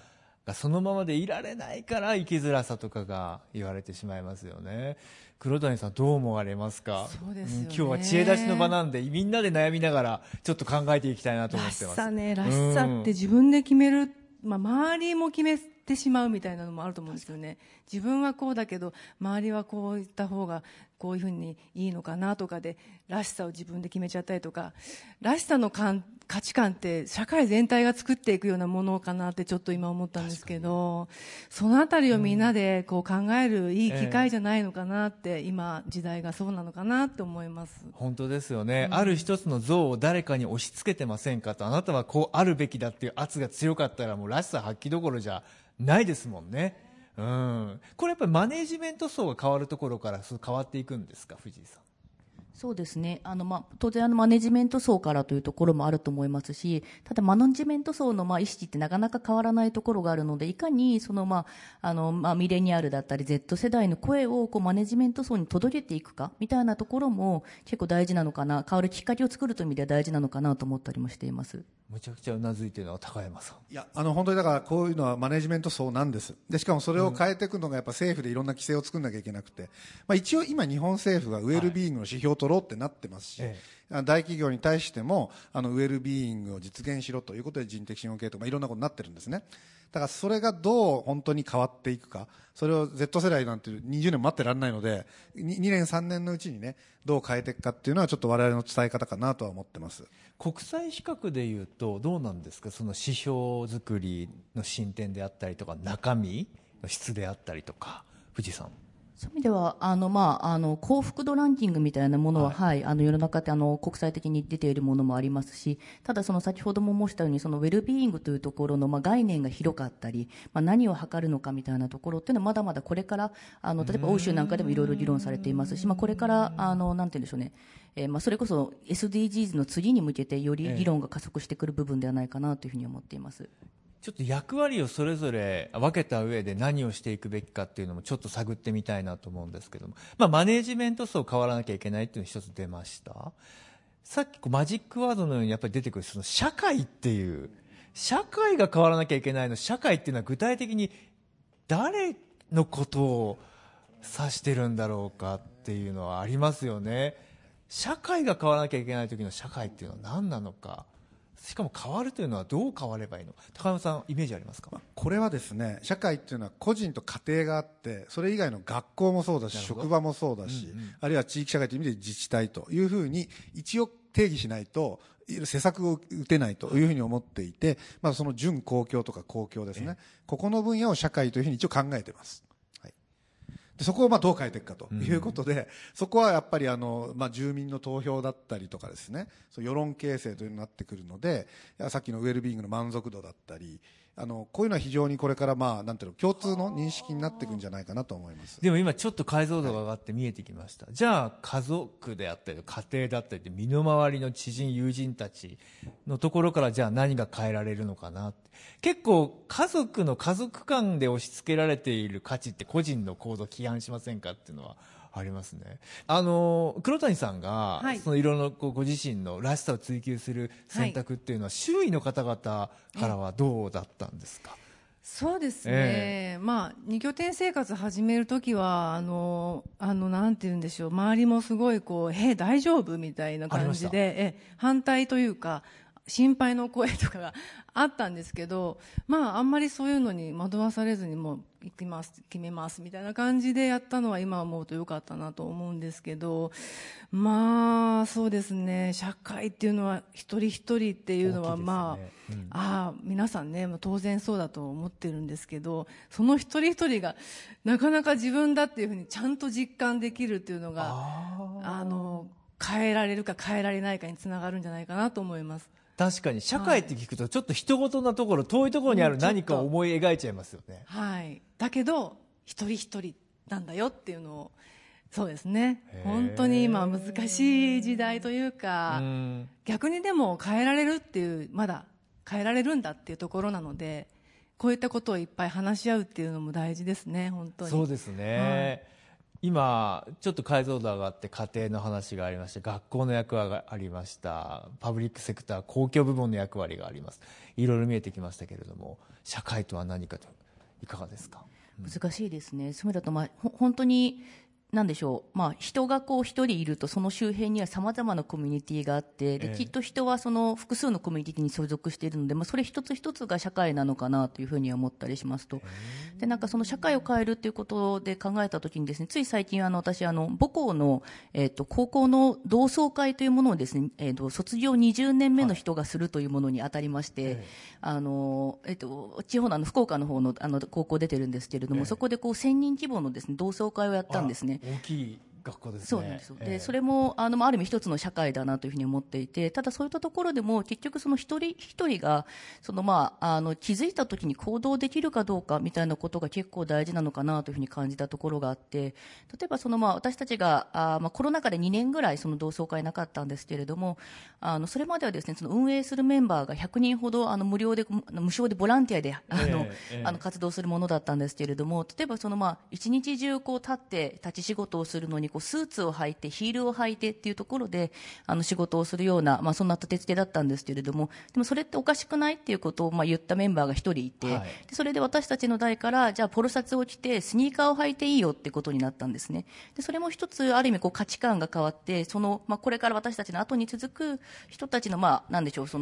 がそのままでいられないから生きづらさとかが言われてしまいますよね。黒谷さんどう思われますか？そうですよね、今日は知恵出しの場なんでみんなで悩みながらちょっと考えていきたいなと思ってます。らしさって自分で決める、周りも決めてしまうみたいなのもあると思うんですよね。自分はこうだけど周りはこういった方がこういうふうにいいのかなとかで、らしさを自分で決めちゃったりとか、らしさの価値観って社会全体が作っていくようなものかなってちょっと今思ったんですけど、そのあたりをみんなでこう考えるいい機会じゃないのかなって、今時代がそうなのかなって思います。本当ですよね、ある一つの像を誰かに押し付けてませんかと、あなたはこうあるべきだっていう圧が強かったらもうらしさ発揮どころじゃないですもんね。これやっぱりマネジメント層が変わるところから変わっていくんですか、藤井さん。そうですね、当然マネジメント層からというところもあると思いますし、ただマネジメント層の意識ってなかなか変わらないところがあるので、いかにその、ミレニアルだったり Z 世代の声をマネジメント層に届けていくかみたいなところも結構大事なのかな、変わるきっかけを作るという意味では大事なのかなと思ったりもしています。むちゃくちゃうなずいているのは高山さん。いや、本当にだからこういうのはマネジメント層なんです。でしかもそれを変えていくのがやっぱ政府でいろんな規制を作んなきゃいけなくて、一応今日本政府がウェルビーイングの指標を取ろうってなってますし、大企業に対してもウェルビーイングを実現しろということで人的信用系とかいろんなことになってるんですね。だからそれがどう本当に変わっていくか、それを Z 世代なんて20年待ってらんないので、2年3年のうちにね、どう変えていくかっていうのはちょっと我々の伝え方かなとは思ってます。国際比較でいうとどうなんですか、その指標作りの進展であったりとか中身の質であったりとか。藤井さん。そういう意味では幸福度ランキングみたいなものは、世の中って国際的に出ているものもありますし、ただその先ほども申したようにそのウェルビーイングというところの概念が広かったり、何を測るのかみたいなところっていうのはまだまだこれから例えば欧州なんかでもいろいろ議論されていますし、これからなんて言うんでしょうね、それこそ SDGs の次に向けてより議論が加速してくる部分ではないかなというふうに思っています。ちょっと役割をそれぞれ分けた上で何をしていくべきかっていうのもちょっと探ってみたいなと思うんですけども、マネジメント層変わらなきゃいけないっていうのが一つ出ました。さっきマジックワードのようにやっぱり出てくるその社会っていう、社会が変わらなきゃいけないの、社会っていうのは具体的に誰のことを指してるんだろうかっていうのはありますよね。社会が変わらなきゃいけない時の社会っていうのは何なのか、しかも変わるというのはどう変わればいいのか。高山さんイメージありますか？これはですね、社会っていうのは個人と家庭があって、それ以外の学校もそうだし職場もそうだし、あるいは地域社会という意味で自治体というふうに一応定義しないと施策を打てないというふうに思っていて、その準公共とか公共ですね、ここの分野を社会というふうに一応考えています。そこをどう変えていくかということで、そこはやっぱり住民の投票だったりとかですね、世論形成というのになってくるので、さっきのウェルビーイングの満足度だったり、こういうのは非常にこれからなんていうの、共通の認識になっていくんじゃないかなと思います。でも今ちょっと解像度が上がって見えてきました。じゃあ家族であったり家庭だったり身の回りの知人友人たちのところから、じゃあ何が変えられるのかなって。結構家族間で押し付けられている価値って個人の行動を規範しませんかっていうのはありますね。黒谷さんが、そのいろんなご自身のらしさを追求する選択っていうのは、周囲の方々からはどうだったんですか？そうですね、二拠点生活始めるときはなんて言うんでしょう、周りもすごいこう大丈夫みたいな感じで反対というか心配の声とかがあったんですけど、あんまりそういうのに惑わされずに、もう行きます決めますみたいな感じでやったのは今思うと良かったなと思うんですけど、そうですね、社会っていうのは一人一人っていうのは、皆さんね当然そうだと思ってるんですけど、その一人一人がなかなか自分だっていうふうにちゃんと実感できるっていうのが変えられるか変えられないかにつながるんじゃないかなと思います。確かに社会って聞くとちょっと人ごとなところ、遠いところにある何かを思い描いちゃいますよね。だけど一人一人なんだよっていうのを、そうですね、本当に今難しい時代というか、逆にでも変えられるっていう、まだ変えられるんだっていうところなので、こういったことをいっぱい話し合うっていうのも大事ですね、本当に。そうですね、今ちょっと解像度上がって家庭の話がありまして、学校の役割がありました、パブリックセクター公共部門の役割があります、いろいろ見えてきましたけれども、社会とは何かといかがですか。難しいですね。そうだと、本当に何でしょう、人がこう一人いるとその周辺にはさまざまなコミュニティがあって、できっと人はその複数のコミュニティに所属しているので、それ一つ一つが社会なのかなというふうに思ったりしますと。で、なんかその社会を変えるということで考えたときにですね、つい最近私母校の、高校の同窓会というものをですね、卒業20年目の人がするというものに当たりまして、地方の福岡の方の高校出てるんですけれども、そこでこう1000人規模のですね同窓会をやったんですね。大きい学校ですね。そうなんですよ。で、それもある意味一つの社会だなというふうに思っていて、ただそういったところでも結局その一人一人がその気づいた時に行動できるかどうかみたいなことが結構大事なのかなというふうに感じたところがあって、例えばその私たちがコロナ禍で2年ぐらいその同窓会なかったんですけれども、それまではですね、その運営するメンバーが100人ほど無償でボランティアで活動するものだったんですけれども、例えばその一日中こう立ち仕事をするのにスーツを履いてヒールを履いてっていうところで仕事をするような、そんな立て付けだったんですけれども、でもそれっておかしくないっていうことを言ったメンバーが一人いて、はい、でそれで私たちの代から、じゃあポロシャツを着てスニーカーを履いていいよってことになったんですね。でそれも一つある意味価値観が変わって、その、これから私たちの後に続く人たちのそ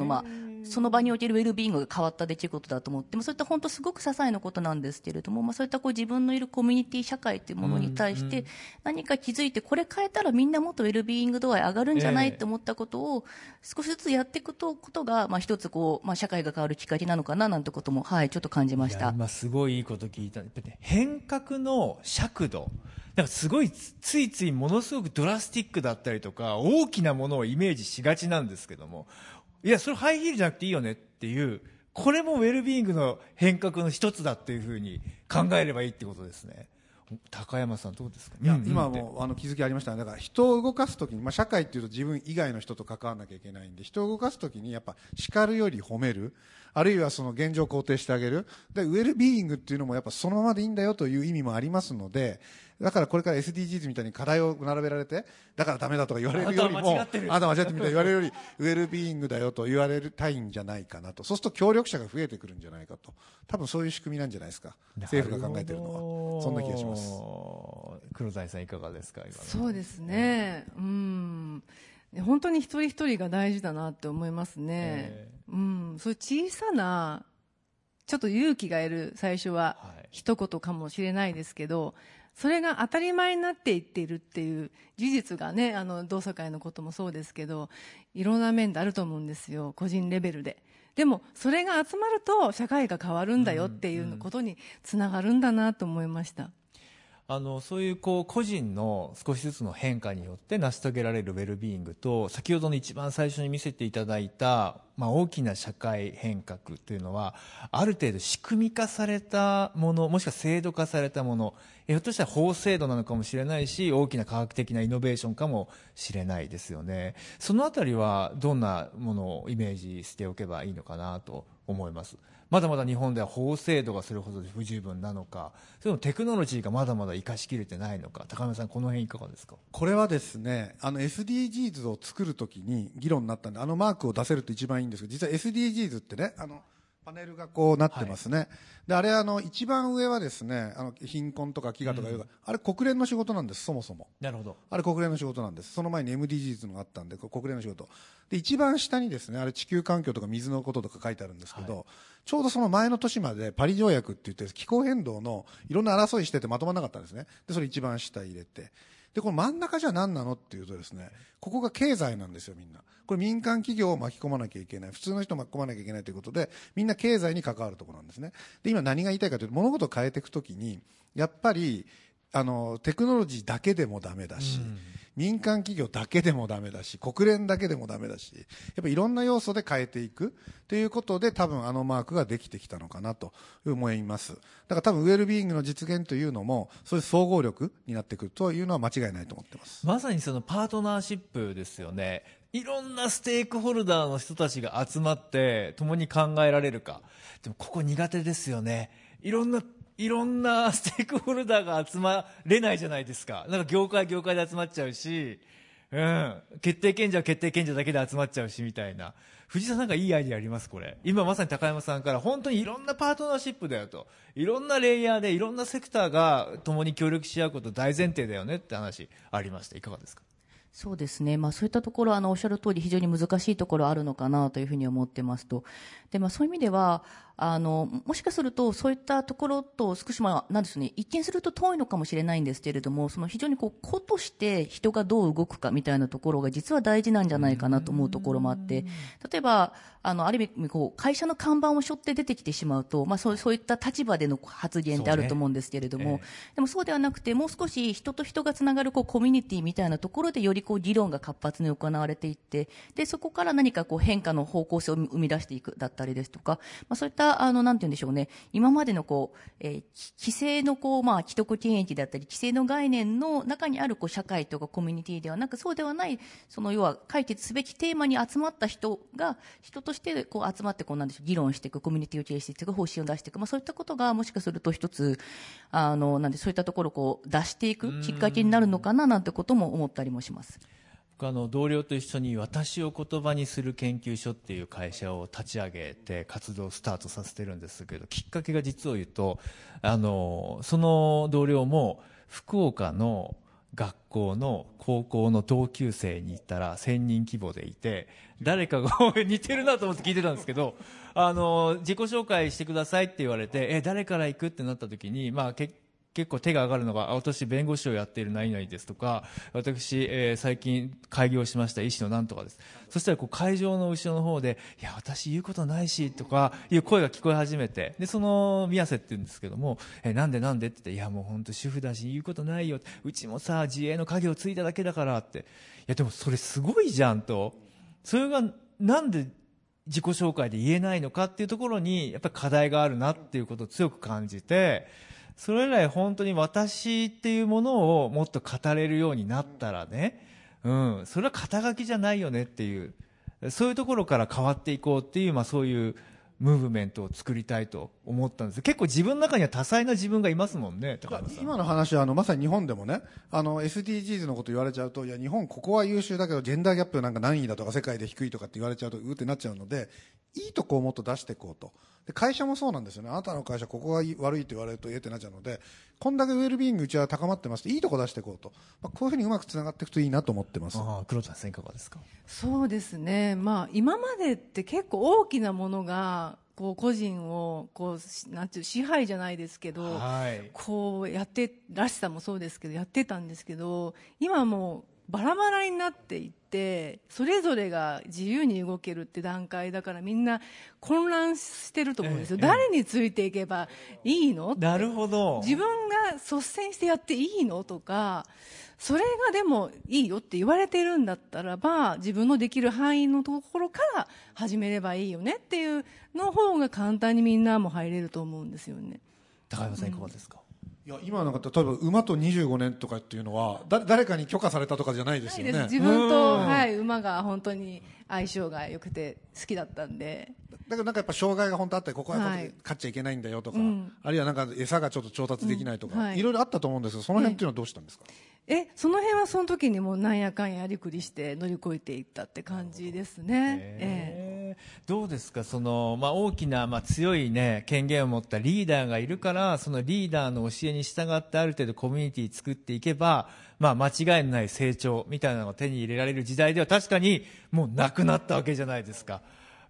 の場におけるウェルビーイングが変わった出来事だと思って、そういった本当すごく些細なことなんですけれども、そういったこう自分のいるコミュニティ社会というものに対して何か気づいて、これ変えたらみんなもっとウェルビーイング度合い上がるんじゃないと思ったことを少しずつやっていくことが、一つこう、社会が変わるきっかけなのかななんてことも、ちょっと感じました。今すごいいいこと聞いた、変革の尺度、なんかすごいついついものすごくドラスティックだったりとか大きなものをイメージしがちなんですけども、いやそれハイヒールじゃなくていいよねっていう、これもウェルビーイングの変革の一つだっていうふうに考えればいいってことですね。高山さんどうですか。いや、今も気づきありました。だから人を動かすときに、社会っていうと自分以外の人と関わらなきゃいけないんで、人を動かすときにやっぱ叱るより褒める、あるいはその現状を肯定してあげる、でウェルビーイングっていうのもやっぱそのままでいいんだよという意味もありますので、だからこれから SDGs みたいに課題を並べられて、だからダメだとか言われるよりも、あなた間違ってるみたいに言われるよりウェルビーイングだよと言われたいんじゃないかなと。そうすると協力者が増えてくるんじゃないかと、多分そういう仕組みなんじゃないですか、政府が考えてるのは。そんな気がします。黒谷さんいかがですか。今そうですね、本当に一人一人が大事だなって思いますね、そういう小さなちょっと勇気がいる最初は一言かもしれないですけど、それが当たり前になっていっているっていう事実がね、同窓会のこともそうですけど、いろんな面であると思うんですよ、個人レベルで。でもそれが集まると社会が変わるんだよっていうことにつながるんだなと思いました。そういう個人の少しずつの変化によって成し遂げられるウェルビーイングと、先ほどの一番最初に見せていただいた、大きな社会変革というのは、ある程度仕組み化されたもの、もしくは制度化されたもの、ひょっとしたら法制度なのかもしれないし、大きな科学的なイノベーションかもしれないですよね。そのあたりはどんなものをイメージしておけばいいのかなと思います。まだまだ日本では法制度がそれほど不十分なのか、それもテクノロジーがまだまだ活かしきれてないのか、高山さんこの辺いかがですか。これはですね、SDGs を作るときに議論になったんで、マークを出せると一番いいんですけど、実は SDGs ってね、パネルがこうなってますね、であれ一番上はですね、貧困とか飢餓とかいう、あれ国連の仕事なんです、そもそも。なるほど。あれ国連の仕事なんです。その前に MDGs のがあったんで、国連の仕事で一番下にですね、あれ地球環境とか水のこととか書いてあるんですけど、ちょうどその前の年までパリ条約って言って気候変動のいろんな争いしててまとまらなかったんですね。でそれ一番下入れて、でこの真ん中じゃ何なのっていうとですね、ここが経済なんですよ。みんなこれ民間企業を巻き込まなきゃいけない、普通の人を巻き込まなきゃいけないということで、みんな経済に関わるところなんですね。で今何が言いたいかというと、物事を変えていくときにやっぱりテクノロジーだけでもダメだし、民間企業だけでもダメだし、国連だけでもダメだし、やっぱいろんな要素で変えていくということで、多分マークができてきたのかなと思います。だから多分ウェルビーイングの実現というのも、そういう総合力になってくるというのは間違いないと思ってます。まさにそのパートナーシップですよね。いろんなステークホルダーの人たちが集まって共に考えられるか。でもここ苦手ですよね。いろんないろんなステークホルダーが集まれないじゃないですか。なんか業界で集まっちゃうし、うん、決定権者だけで集まっちゃうしみたいな。藤沢さんがいいアイデアありますこれ。今まさに高山さんから本当にいろんなパートナーシップだよと、いろんなレイヤーでいろんなセクターが共に協力し合うこと大前提だよねって話ありました。いかがですか？そうですね、まあ、そういったところおっしゃる通り非常に難しいところあるのかなというふうに思ってますと。で、まあ、そういう意味ではもしかするとそういったところと少し、まあ、なんですね、一見すると遠いのかもしれないんですけれども、その非常に個として人がどう動くかみたいなところが実は大事なんじゃないかなと思うところもあって、例えばある意味こう会社の看板を背負って出てきてしまうと、まあ、そういった立場での発言ってあると思うんですけれども、でもそうではなくて、もう少し人と人がつながるコミュニティみたいなところでよりこう議論が活発に行われていって、でそこから何かこう変化の方向性を生み出していくだったりですとか、まあ、そういったなんて言うんでしょうね、今までのこう、規制のこう、まあ、既得権益だったり規制の概念の中にあるこう社会とかコミュニティではなく、そうではない、その要は解決すべきテーマに集まった人が人としてこう集まってこうなんでしょう、議論していく、コミュニティを形成していく、方針を出していく、まあ、そういったことがもしかすると一つなんでそういったところをこう出していくきっかけになるのかななんてことも思ったりもします。僕同僚と一緒に私を言葉にする研究所っていう会社を立ち上げて活動をスタートさせてるんですけど、きっかけが実を言うとその同僚も福岡の学校の高校の同級生に行ったら1000人規模でいて、誰かが似てるなと思って聞いてたんですけど自己紹介してくださいって言われて誰から行くってなった時に、まあ結構手が上がるのが、私弁護士をやっている何々ですとか、私、最近開業しました医師のなんとかです。そしたらこう会場の後ろの方で、いや私言うことないしとかいう声が聞こえ始めて、でその宮瀬って言うんですけども、なんでって言って、いやもう本当主婦だし言うことないよ、うちもさ自営の家業を継いだだけだからって。いやでもそれすごいじゃんと。それがなんで自己紹介で言えないのかっていうところにやっぱり課題があるなっていうことを強く感じて、それ以来本当に私っていうものをもっと語れるようになったらね、うん、それは肩書きじゃないよねっていう、そういうところから変わっていこうっていう、まあそういうムーブメントを作りたいと思ったんです。結構自分の中には多彩な自分がいますもんね、高山さん。今の話はまさに日本でもね、SDGs のこと言われちゃうと、いや日本ここは優秀だけどジェンダーギャップなんか何位だとか世界で低いとかって言われちゃうとうーってなっちゃうので、いいとこをもっと出していこうと。で会社もそうなんですよね。あなたの会社ここが悪いと言われるとええってなっちゃうので、こんだけウェルビーイングうちは高まってます、いいとこ出していこうと、まあ、こういうふうにうまくつながっていくといいなと思ってます。黒田さんいかがですか？そうですね、まあ、今までって結構大きなものがこう個人をこうなんていう支配じゃないですけど、はい、こうやってらしさもそうですけどやってたんですけど、今はもうバラバラになっていってそれぞれが自由に動けるって段階だから、みんな混乱してると思うんですよ、誰についていけばいいの、なるほど、自分が率先してやっていいのとか、それがでもいいよって言われてるんだったらば自分のできる範囲のところから始めればいいよねっていうの方が簡単にみんなも入れると思うんですよね。高山さんいかがですか？いや今の方例えば馬と25年とかっていうのは誰かに許可されたとかじゃないですよね。ないです、自分と、はい、馬が本当に相性が良くて好きだったんで。だけどなんかやっぱ障害が本当あったり、ここは勝っちゃいけないんだよとか、うん、あるいはなんか餌がちょっと調達できないとか、うん、はい、いろいろあったと思うんですけど、その辺っていうのはどうしたんですか？その辺はその時にもうなんやかんやありくりして乗り越えていったって感じですね。どうですか、その、まあ、大きな、まあ、強い、ね、権限を持ったリーダーがいるから、そのリーダーの教えに従ってある程度コミュニティ作っていけば、まあ、間違いのない成長みたいなのを手に入れられる時代では確かにもうなくなったわけじゃないですか、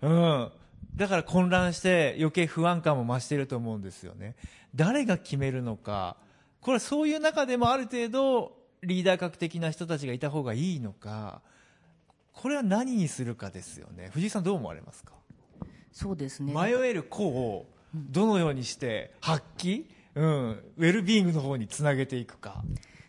うん、だから混乱して余計不安感も増していると思うんですよね。誰が決めるのか、これそういう中でもある程度リーダー格的な人たちがいた方がいいのか、これは何にするかですよね。藤井さんどう思われますか？そうですね、迷える子をどのようにして発揮、うん、ウェルビーイングの方につなげていくか。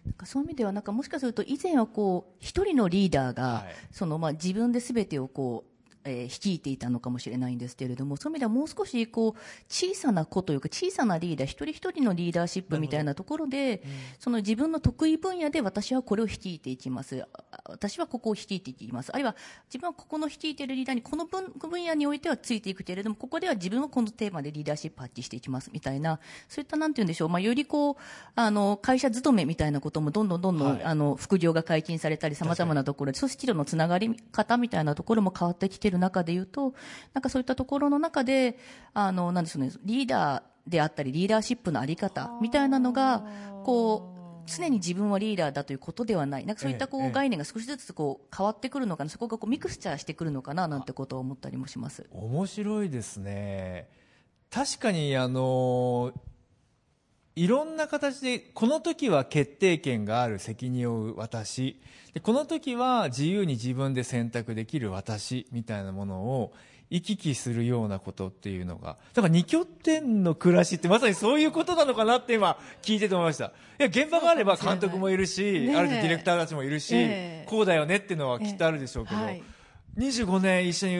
なんかそういう意味ではなんかもしかすると以前はこう一人のリーダーが、はい、そのまあ自分で全てをこう率いていたのかもしれないんですけれども、そういう意味ではもう少しこう小さな子というか小さなリーダー一人一人のリーダーシップみたいなところで、うん、その自分の得意分野で私はこれを率いていきます、私はここを率いていきます、あるいは自分はここの率いているリーダーにこの 分野においてはついていくけれども、ここでは自分はこのテーマでリーダーシップ発揮していきますみたいな、そういったなんて言うんでしょう、まあ、よりこう会社勤めみたいなこともどんどん、はい、副業が解禁されたり、さまざまなところで組織とのつながり方みたいなところも変わってきている中でいうと、なんかそういったところの中でなんでしょうね、リーダーであったりリーダーシップの在り方みたいなのがこう常に自分はリーダーだということではない、なんかそういったこう概念が少しずつこう変わってくるのかな、そこがこうミクスチャーしてくるのかななんてことを思ったりもします。面白いですね。確かにいろんな形で、この時は決定権がある責任を負う私で、この時は自由に自分で選択できる私みたいなものを行き来するようなことっていうのが、だから二拠点の暮らしってまさにそういうことなのかなって今聞いてて思いました。いや、現場があれば監督もいるし、あるディレクターたちもいるし、こうだよねっていうのはきっとあるでしょうけど、25年一緒に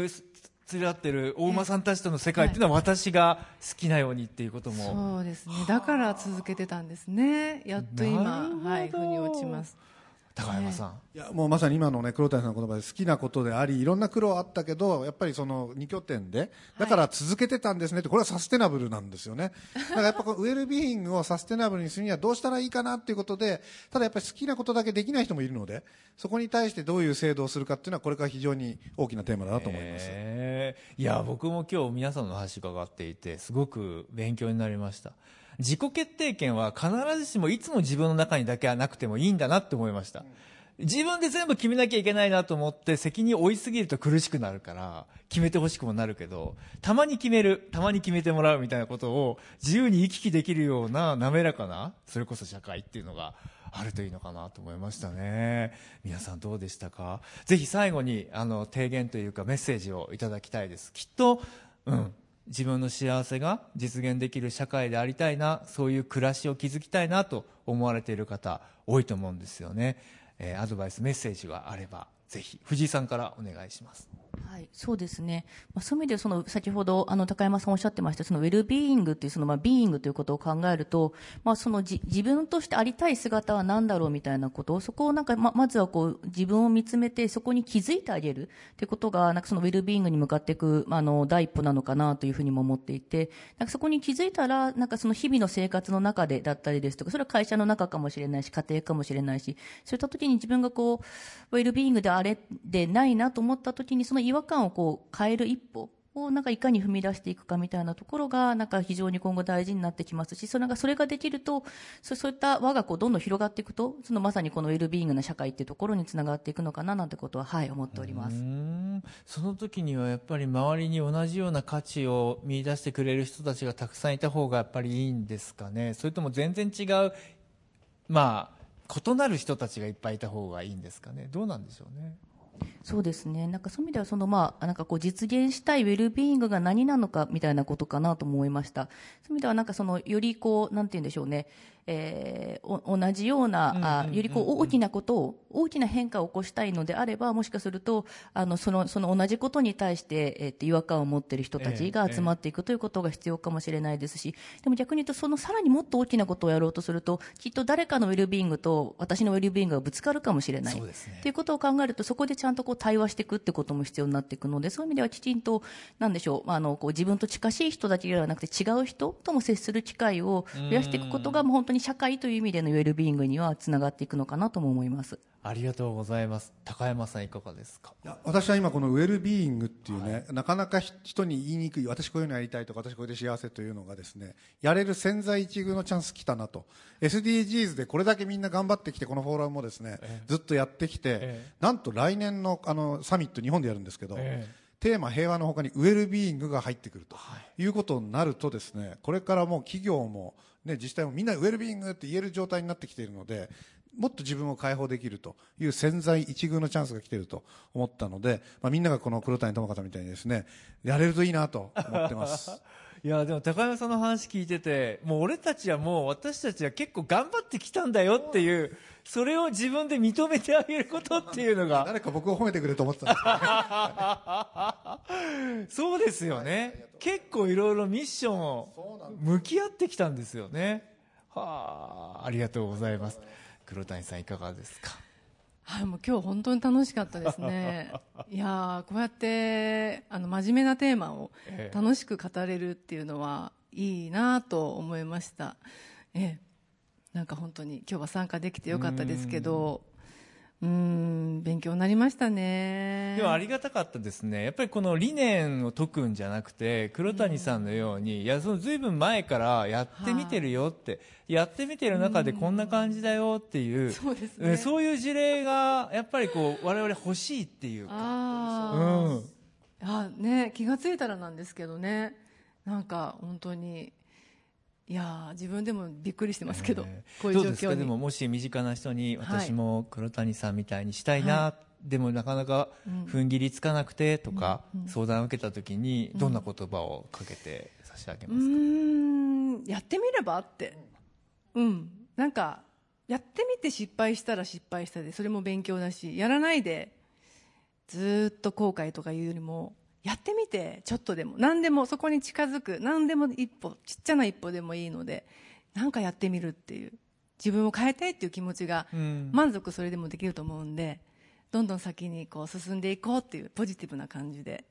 連れ合ってる大馬さんたちとの世界っていうのは私が好きなようにっていうことも、そうですね、だから続けてたんですね。やっと今、はい、腑に落ちます。高山さん、いや、もうまさに今のね、黒谷さんの言葉で好きなことであり、いろんな苦労あったけど、やっぱりその2拠点でだから続けてたんですねって、これはサステナブルなんですよね。だからやっぱウェルビーイングをサステナブルにするにはどうしたらいいかなっていうことで、ただやっぱり好きなことだけできない人もいるので、そこに対してどういう制度をするかっていうのはこれから非常に大きなテーマだなと思います。いや、僕も今日皆さんの話伺っていてすごく勉強になりました。自己決定権は必ずしもいつも自分の中にだけはなくてもいいんだなって思いました。自分で全部決めなきゃいけないなと思って責任を負いすぎると苦しくなるから、決めてほしくもなるけど、たまに決める、たまに決めてもらうみたいなことを自由に行き来できるような滑らかな、それこそ社会っていうのがあるといいのかなと思いましたね。皆さんどうでしたか？ぜひ最後に提言というかメッセージをいただきたいです。きっと自分の幸せが実現できる社会でありたいな、そういう暮らしを築きたいなと思われている方多いと思うんですよね。アドバイス、メッセージがあればぜひ藤井さんからお願いします。はい、そうですね、まあ、そういう意味でその先ほど高山さんおっしゃってました、そのウェルビーイングっていうそのビーイングということを考えると、まあ、その自分としてありたい姿は何だろうみたいなことを、そこをなんか まずはこう自分を見つめて、そこに気づいてあげるということが、なんかそのウェルビーイングに向かっていく第一歩なのかなというふうにも思っていて、なんかそこに気づいたら、なんかその日々の生活の中でだったりですとか、それは会社の中かもしれないし、家庭かもしれないし、そういった時に自分がこうウェルビーイングであれでないなと思った時に、その違和感をこう変える一歩をなんかいかに踏み出していくかみたいなところが、なんか非常に今後大事になってきますし、それができると、そういった輪がこうどんどん広がっていくと、そのまさにこのウェルビーイングな社会っていうところにつながっていくのかななんてことは、はい、思っております。その時にはやっぱり周りに同じような価値を見出してくれる人たちがたくさんいた方がやっぱりいいんですかね？それとも全然違う、まあ異なる人たちがいっぱいいた方がいいんですかね？どうなんでしょうね。そうですね、なんかそういう意味ではその、まあ、なんかこう実現したいウェルビーイングが何なのかみたいなことかなと思いました。そういう意味ではなんかそのよりこうなんて言うんでしょうね、同じような、よりこう大きなことを、大きな変化を起こしたいのであれば、もしかするとその同じことに対して、違和感を持っている人たちが集まっていくということが必要かもしれないですし、でも逆に言うと、そのさらにもっと大きなことをやろうとすると、きっと誰かのウェルビーイングと私のウェルビーイングがぶつかるかもしれない、そうですね、ということを考えると、そこでちゃんとこう対話していくってことも必要になっていくので、そういう意味ではきちんと、なんでしょう、こう自分と近しい人だけではなくて違う人とも接する機会を増やしていくことが、もう本当に社会という意味でのウェルビーイングにはつながっていくのかなとも思います。ありがとうございます。高山さんいかがですか？いや、私は今このウェルビーイングっていうね、はい、なかなか人に言いにくい、私こういうのやりたいとか、私これで幸せというのがですね、やれる千載一遇のチャンス来たなと。 SDGs でこれだけみんな頑張ってきて、このフォーラムもですね、ずっとやってきて、なんと来年のサミット日本でやるんですけど、テーマ平和の他にウェルビーイングが入ってくるということになるとですね、これからもう企業も、ね、自治体もみんなウェルビーイングって言える状態になってきているので、もっと自分を解放できるという千載一遇のチャンスが来ていると思ったので、まあ、みんながこの黒谷友方みたいにですね、やれるといいなと思ってます。いやでも高山さんの話聞いてて、もう俺たちはもう私たちは結構頑張ってきたんだよっていう、それを自分で認めてあげることっていうのが、誰か僕を褒めてくれると思ってたんですよねそうですよね、はい、結構いろいろミッションを向き合ってきたんですよね。はあ、ありがとうございます。黒谷さんいかがですか。はい、もう今日本当に楽しかったですねいやこうやって真面目なテーマを楽しく語れるっていうのはいいなと思いました。なんか本当に今日は参加できてよかったですけど、勉強になりましたね。でもありがたかったですね。やっぱりこの理念を解くんじゃなくて、黒谷さんのように、いやそのずいぶん前からやってみてるよって、やってみてる中でこんな感じだよっていう、そうですね、そういう事例がやっぱりこう我々欲しいっていうか、ね、気がついたらなんですけどね、なんか本当に。いや自分でもびっくりしてますけど、こういう状況にどうですか。でももし身近な人に、私も黒谷さんみたいにしたいな、でもなかなか踏ん切りつかなくてとか、相談を受けた時にどんな言葉をかけて差し上げますか。やってみればって、なんかやってみて失敗したら失敗したでそれも勉強だし、やらないでずっと後悔とかいうよりも。やってみてちょっとでも何でもそこに近づく、何でも一歩ちっちゃな一歩でもいいので何かやってみるっていう、自分を変えたいっていう気持ちが満足それでもできると思うんで、どんどん先にこう進んでいこうっていうポジティブな感じで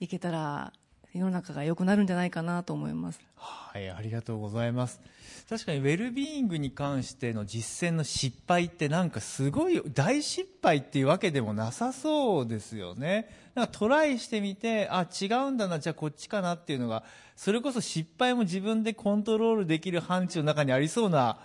いけたら世の中が良くなるんじゃないかなと思います。はい、ありがとうございます。確かにウェルビーイングに関しての実践の失敗ってなんかすごい大失敗っていうわけでもなさそうですよね。なんかトライしてみて、あ違うんだな、じゃあこっちかなっていうのが、それこそ失敗も自分でコントロールできる範疇の中にありそうな、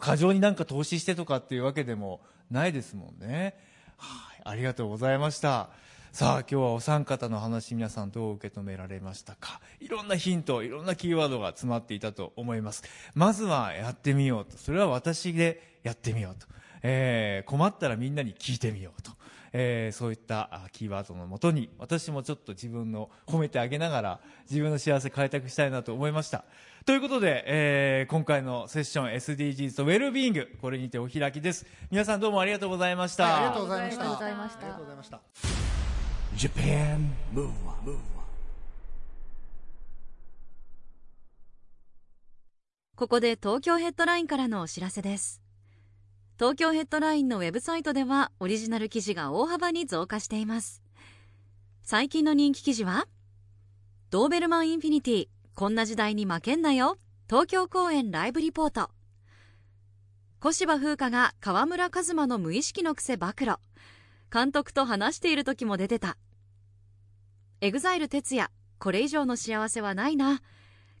過剰になんか投資してとかっていうわけでもないですもんね。はい、ありがとうございました。さあ今日はお三方の話、皆さんどう受け止められましたか。いろんなヒント、いろんなキーワードが詰まっていたと思います。まずはやってみようと、それは私でやってみようと、困ったらみんなに聞いてみようと、そういったキーワードのもとに、私もちょっと自分の褒めてあげながら自分の幸せ開拓したいなと思いました。ということで、今回のセッション SDGs とウェルビーイング、これにてお開きです。皆さんどうもありがとうございました、ありがとうございました、ありがとうございました。Japan Move On。 ここで東京ヘッドラインからのお知らせです。東京ヘッドラインのウェブサイトではオリジナル記事が大幅に増加しています。最近の人気記事は、ドーベルマンインフィニティ、こんな時代に負けんなよ、東京公演ライブリポート、小芝風花が川村一馬の無意識の癖暴露、監督と話している時も出てた、EXILE 哲也、これ以上の幸せはないな、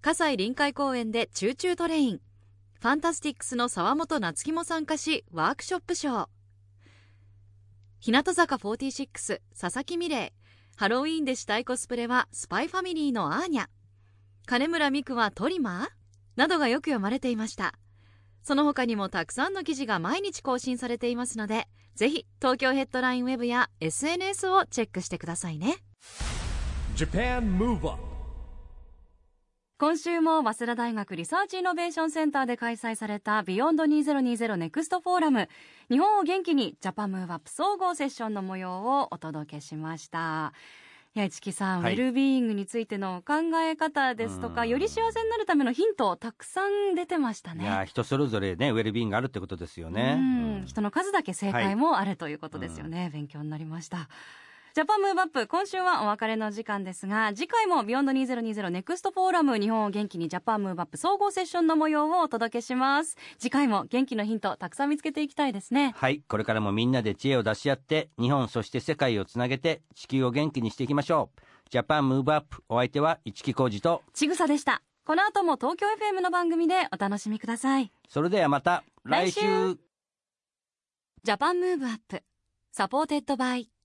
葛西臨海公園でチューチュートレイン、ファンタスティックスの沢本夏樹も参加しワークショップショー、日向坂46佐々木美玲、ハロウィーンでしたいコスプレはスパイファミリーのアーニャ、金村美久はトリマーなどがよく読まれていました。その他にもたくさんの記事が毎日更新されていますので、ぜひ東京ヘッドラインウェブや SNS をチェックしてくださいね。Japan Move Up。今週も早稲田大学リサーチイノベーションセンターで開催された Beyond2020 ネクストフォーラム、日本を元気に Japan Move Up 総合セッションの模様をお届けしました。市木さん、ウェルビーイングについてのお考え方ですとか、より幸せになるためのヒントたくさん出てましたね。いや人それぞれね、ウェルビーイングがあるってことですよね。人の数だけ正解もあるということですよね。勉強になりました。ジャパンムーブアップ、今週はお別れの時間ですが、次回も Beyond2020 ネクストフォーラム、日本を元気にジャパンムーブアップ総合セッションの模様をお届けします。次回も元気のヒントたくさん見つけていきたいですね。はい、これからもみんなで知恵を出し合って、日本そして世界をつなげて地球を元気にしていきましょう。ジャパンムーブアップ、お相手は市木浩二とちぐさでした。この後も東京 FM の番組でお楽しみください。それではまた来週。ジャパンムーブアップサポーテッドバイ